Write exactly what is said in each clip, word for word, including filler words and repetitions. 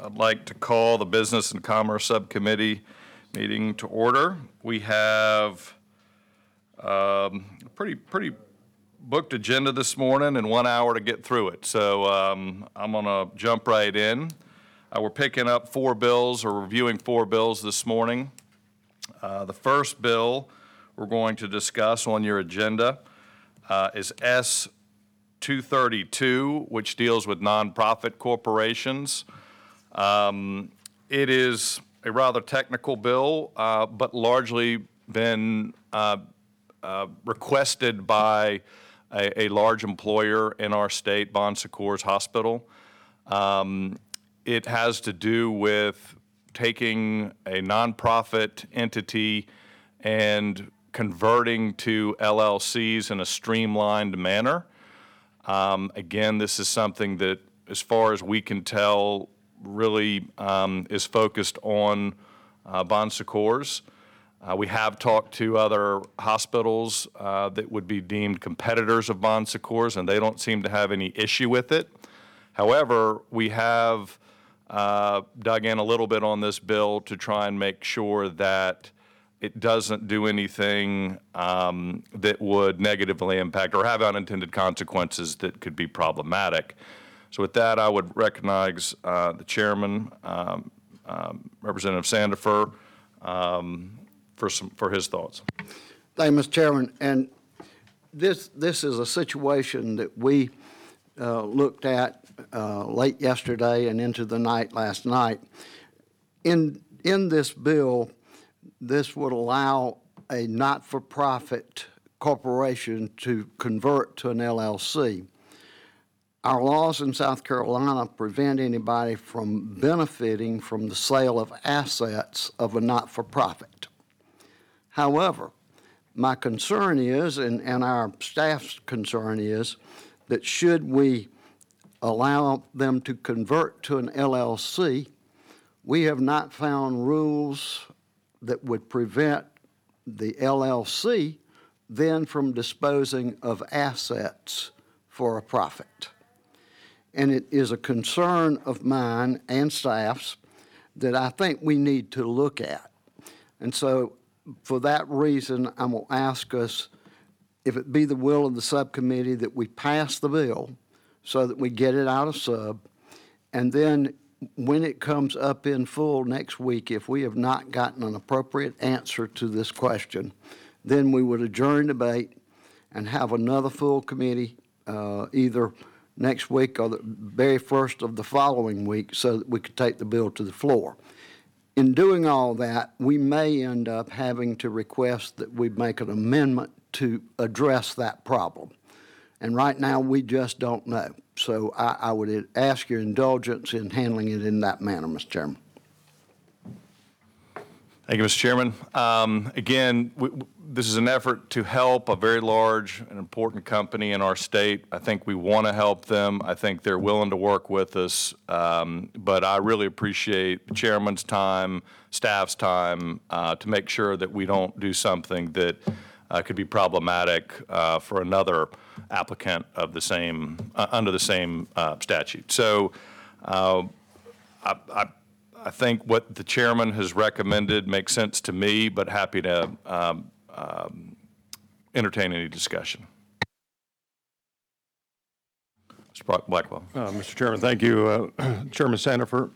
I'd like to call the Business and Commerce Subcommittee meeting to order. We have um, a pretty, pretty booked agenda this morning and one hour to get through it. So um, I'm going to jump right in. Uh, we're picking up four bills or reviewing four bills this morning. Uh, the first bill we're going to discuss on your agenda uh, is S two thirty-two, which deals with nonprofit corporations. Um, it is a rather technical bill, uh, but largely been uh, uh, requested by a, a large employer in our state, Bon Secours Hospital. Um, it has to do with taking a nonprofit entity and converting to L L Cs in a streamlined manner. Um, again, this is something that, as far as we can tell, really um, is focused on uh, Bon Secours. Uh, we have talked to other hospitals uh, that would be deemed competitors of Bon Secours, and they don't seem to have any issue with it. However, we have uh, dug in a little bit on this bill to try and make sure that it doesn't do anything um, that would negatively impact or have unintended consequences that could be problematic. So with that, I would recognize uh, the chairman, um, um, Representative Sandifer, um, for some for his thoughts. Thank you, Mister Chairman. And this this is a situation that we uh, looked at uh, late yesterday and into the night last night. In in this bill, this would allow a not-for-profit corporation to convert to an L L C. Our laws in South Carolina prevent anybody from benefiting from the sale of assets of a not-for-profit. However, my concern is, and, and our staff's concern is, that should we allow them to convert to an L L C, we have not found rules that would prevent the L L C then from disposing of assets for a profit. And it is a concern of mine and staff's that I think we need to look at. And so for that reason, I'm gonna ask us, if it be the will of the subcommittee, that we pass the bill so that we get it out of sub, and then when it comes up in full next week, if we have not gotten an appropriate answer to this question, then we would adjourn debate and have another full committee uh, either next week or the very first of the following week so that we could take the bill to the floor. In doing all that, we may end up having to request that we make an amendment to address that problem. And right now, we just don't know. So I, I would ask your indulgence in handling it in that manner, Mister Chairman. Thank you, Mister Chairman. Um, again, we, this is an effort to help a very large and important company in our state. I think we want to help them. I think they're willing to work with us. Um, but I really appreciate the chairman's time, staff's time, uh, to make sure that we don't do something that Uh, could be problematic uh, for another applicant of the same uh, under the same uh, statute. So, uh, I, I I think what the chairman has recommended makes sense to me, but happy to um, um, entertain any discussion. Mister Blackwell. Uh, Mister Chairman, thank you, uh, Chairman Sandifer.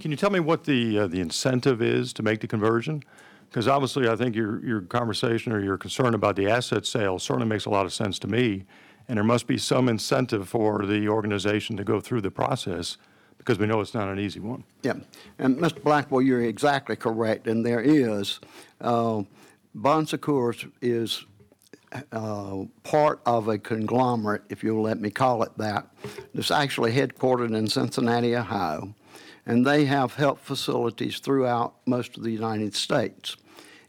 Can you tell me what the uh, the incentive is to make the conversion? Because obviously, I think your your conversation or your concern about the asset sale certainly makes a lot of sense to me, and there must be some incentive for the organization to go through the process, because we know it's not an easy one. Yeah, and Mister Blackwell, you're exactly correct, and there is. Uh, Bon Secours is uh, part of a conglomerate, if you'll let me call it that. It's actually headquartered in Cincinnati, Ohio. And they have health facilities throughout most of the United States.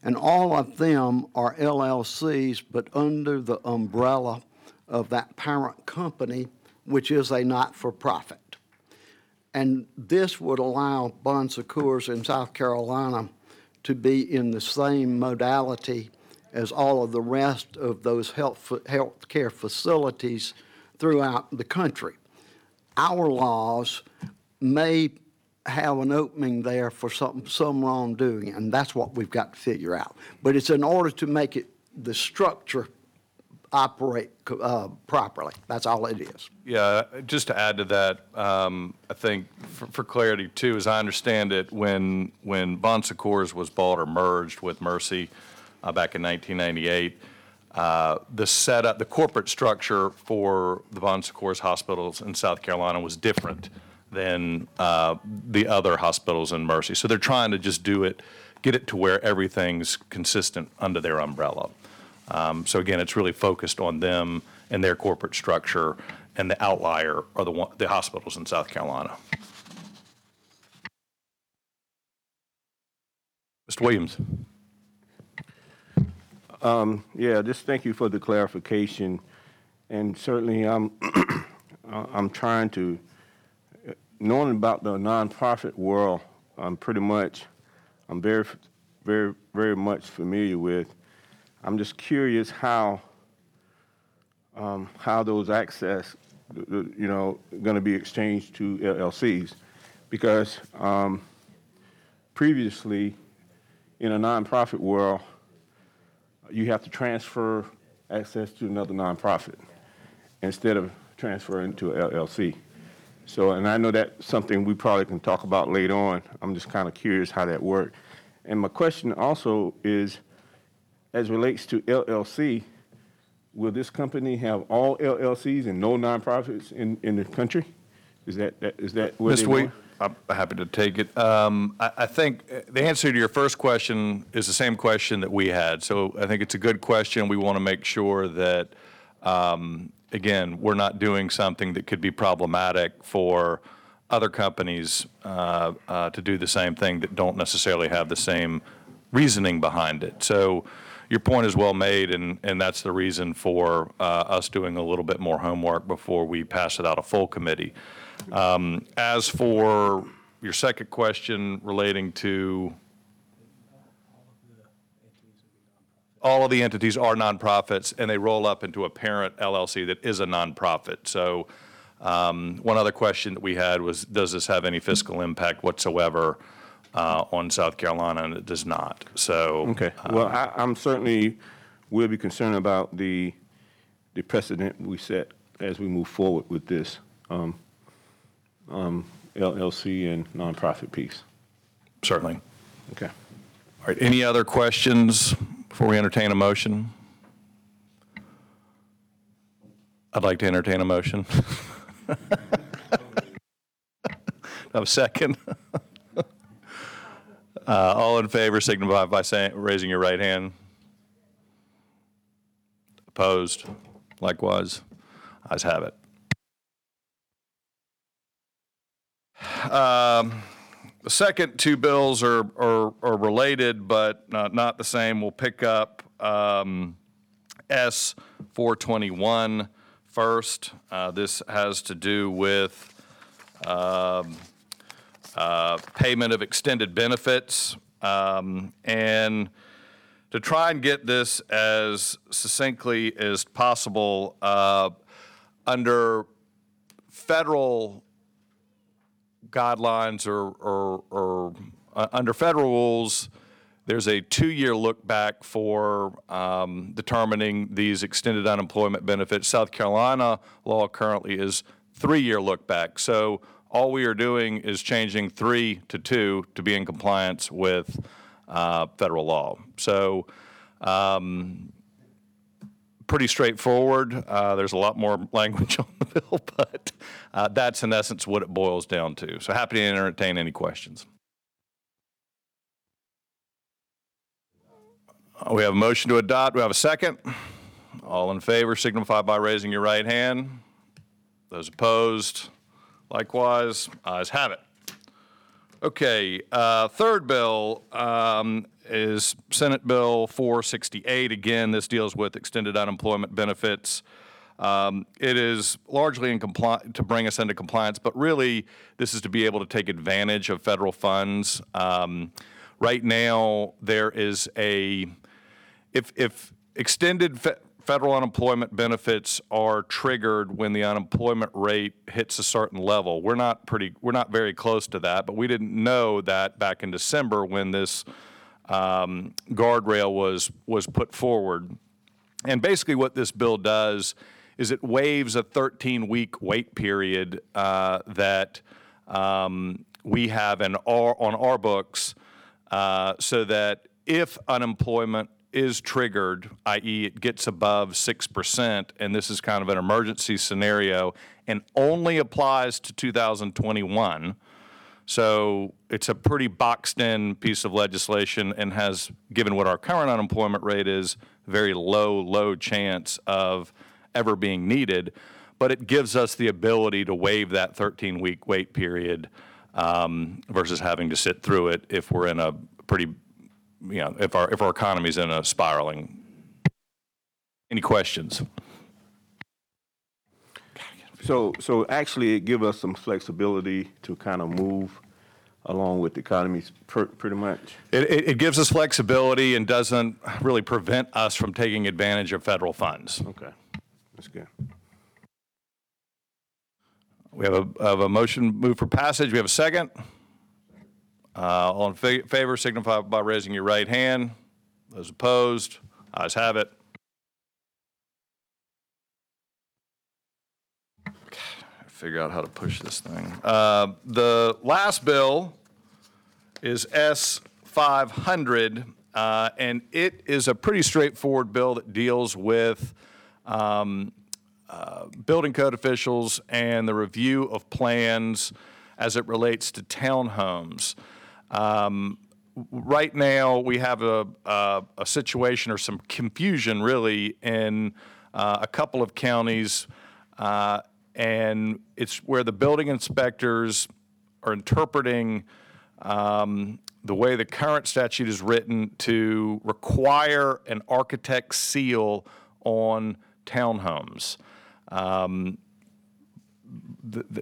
And all of them are L L Cs, but under the umbrella of that parent company, which is a not-for-profit. And this would allow Bon Secours in South Carolina to be in the same modality as all of the rest of those health healthcare facilities throughout the country. our laws may have an opening there for some, some wrongdoing, and that's what we've got to figure out. But it's in order to make it the structure operate uh, properly. That's all it is. Yeah, just to add to that, um, I think for, for clarity too, as I understand it, when when Bon Secours was bought or merged with Mercy uh, back in nineteen ninety-eight, uh, the setup, the corporate structure for the Bon Secours hospitals in South Carolina was different than uh, the other hospitals in Mercy. So they're trying to just do it, get it to where everything's consistent under their umbrella. Um, so again, it's really focused on them and their corporate structure, and the outlier are the one, the hospitals in South Carolina. Mister Williams. Um, yeah, just thank you for the clarification, and certainly I'm I'm trying to, knowing about the nonprofit world, I'm pretty much, I'm very, very, very much familiar with. I'm just curious how um, how those access, you know, going to be exchanged to L L Cs, because um, previously in a nonprofit world, you have to transfer access to another nonprofit instead of transferring to an L L C. So, and I know that's something we probably can talk about later on. I'm just kind of curious how that worked. And my question also is, as relates to L L C, will this company have all L L Cs and no nonprofits in, in the country? Is that, that is that what Mister Wheat, I'm happy to take it. Um, I, I think the answer to your first question is the same question that we had. So I think it's a good question. We want to make sure that, um, again, we're not doing something that could be problematic for other companies uh, uh, to do the same thing that don't necessarily have the same reasoning behind it. So your point is well made, and, and that's the reason for uh, us doing a little bit more homework before we pass it out a full committee. Um, as for your second question relating to all of the entities are nonprofits, and they roll up into a parent L L C that is a nonprofit. So um, one other question that we had was, does this have any fiscal impact whatsoever Uh, on South Carolina? And it does not. So okay. Um, well, I, I'm certainly will be concerned about the the precedent we set as we move forward with this um, um, L L C and nonprofit piece. Certainly. Okay. All right. Any other questions before we entertain a motion? I'd like to entertain a motion. No, second. Uh, all in favor signify by saying, raising your right hand. Opposed? Likewise. Ayes have it. Um, the second two bills are, are, are related, but not, not the same. We'll pick up um, S four twenty-one first. Uh, this has to do with Um, Uh, payment of extended benefits, um, and to try and get this as succinctly as possible, uh, under federal guidelines or, or, or uh, under federal rules, there's a two-year look back for um, determining these extended unemployment benefits. South Carolina law currently is three-year look back. So all we are doing is changing three to two to be in compliance with uh, federal law. So um, pretty straightforward. Uh, there's a lot more language on the bill, but uh, that's in essence what it boils down to. So happy to entertain any questions. We have a motion to adopt. We have a second. All in favor signify by raising your right hand. Those opposed? Likewise, ayes have it. Okay, uh, third bill um, is Senate Bill four sixty-eight. Again, this deals with extended unemployment benefits. Um, it is largely in compli- to bring us into compliance, but really this is to be able to take advantage of federal funds. Um, right now, there is a, if, if extended fe- federal unemployment benefits are triggered when the unemployment rate hits a certain level. We're not pretty, we're not very close to that, but we didn't know that back in December when this um, guardrail was was put forward. And basically, what this bill does is it waives a thirteen-week wait period uh, that um, we have in our, on our books, uh, so that if unemployment is triggered, that is it gets above six percent, and this is kind of an emergency scenario, and only applies to two thousand twenty-one. So it's a pretty boxed-in piece of legislation and has, given what our current unemployment rate is, very low, low chance of ever being needed. But it gives us the ability to waive that thirteen-week wait period um, versus having to sit through it if we're in a pretty you know, if our if our economy's in a spiraling. Any questions? So, so actually, it gives us some flexibility to kind of move along with the economy, per, pretty much. It, it, it gives us flexibility and doesn't really prevent us from taking advantage of federal funds. Okay, that's good. We have a, have a motion move for passage. We have a second. Uh, all in fa favor, signify by raising your right hand. Those opposed, ayes have it. God, I figure out how to push this thing. Uh, the last bill is S five hundred, uh, and it is a pretty straightforward bill that deals with um, uh, building code officials and the review of plans as it relates to townhomes. Um, right now, we have a, a, a situation or some confusion, really, in uh, a couple of counties, uh, and it's where the building inspectors are interpreting um, the way the current statute is written to require an architect's seal on townhomes. Um,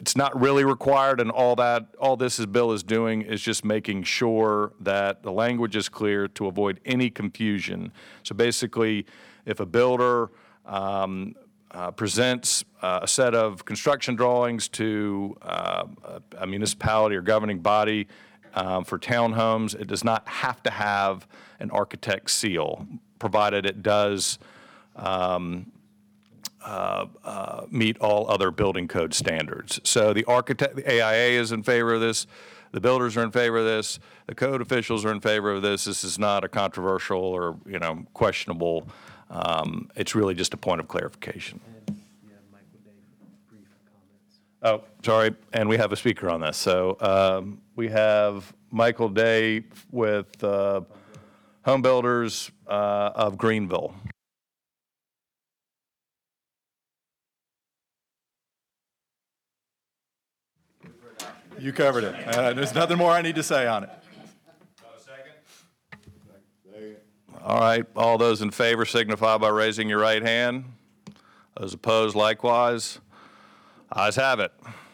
It's not really required, and all that, all this bill is doing is just making sure that the language is clear to avoid any confusion. So basically, if a builder um, uh, presents uh, a set of construction drawings to uh, a municipality or governing body uh, for townhomes, it does not have to have an architect's seal, provided it does um, Uh, uh, meet all other building code standards. So the architect, the A I A is in favor of this, the builders are in favor of this, the code officials are in favor of this. This is not a controversial or, you know, questionable. Um, it's really just a point of clarification. And, yeah, Mike, would they brief comments? Oh, sorry, and we have a speaker on this. So um, we have Michael Day with uh, Home Builders uh, of Greenville. You covered it. Uh, there's nothing more I need to say on it. Second. All right. All those in favor signify by raising your right hand. Those opposed, likewise. Ayes have it.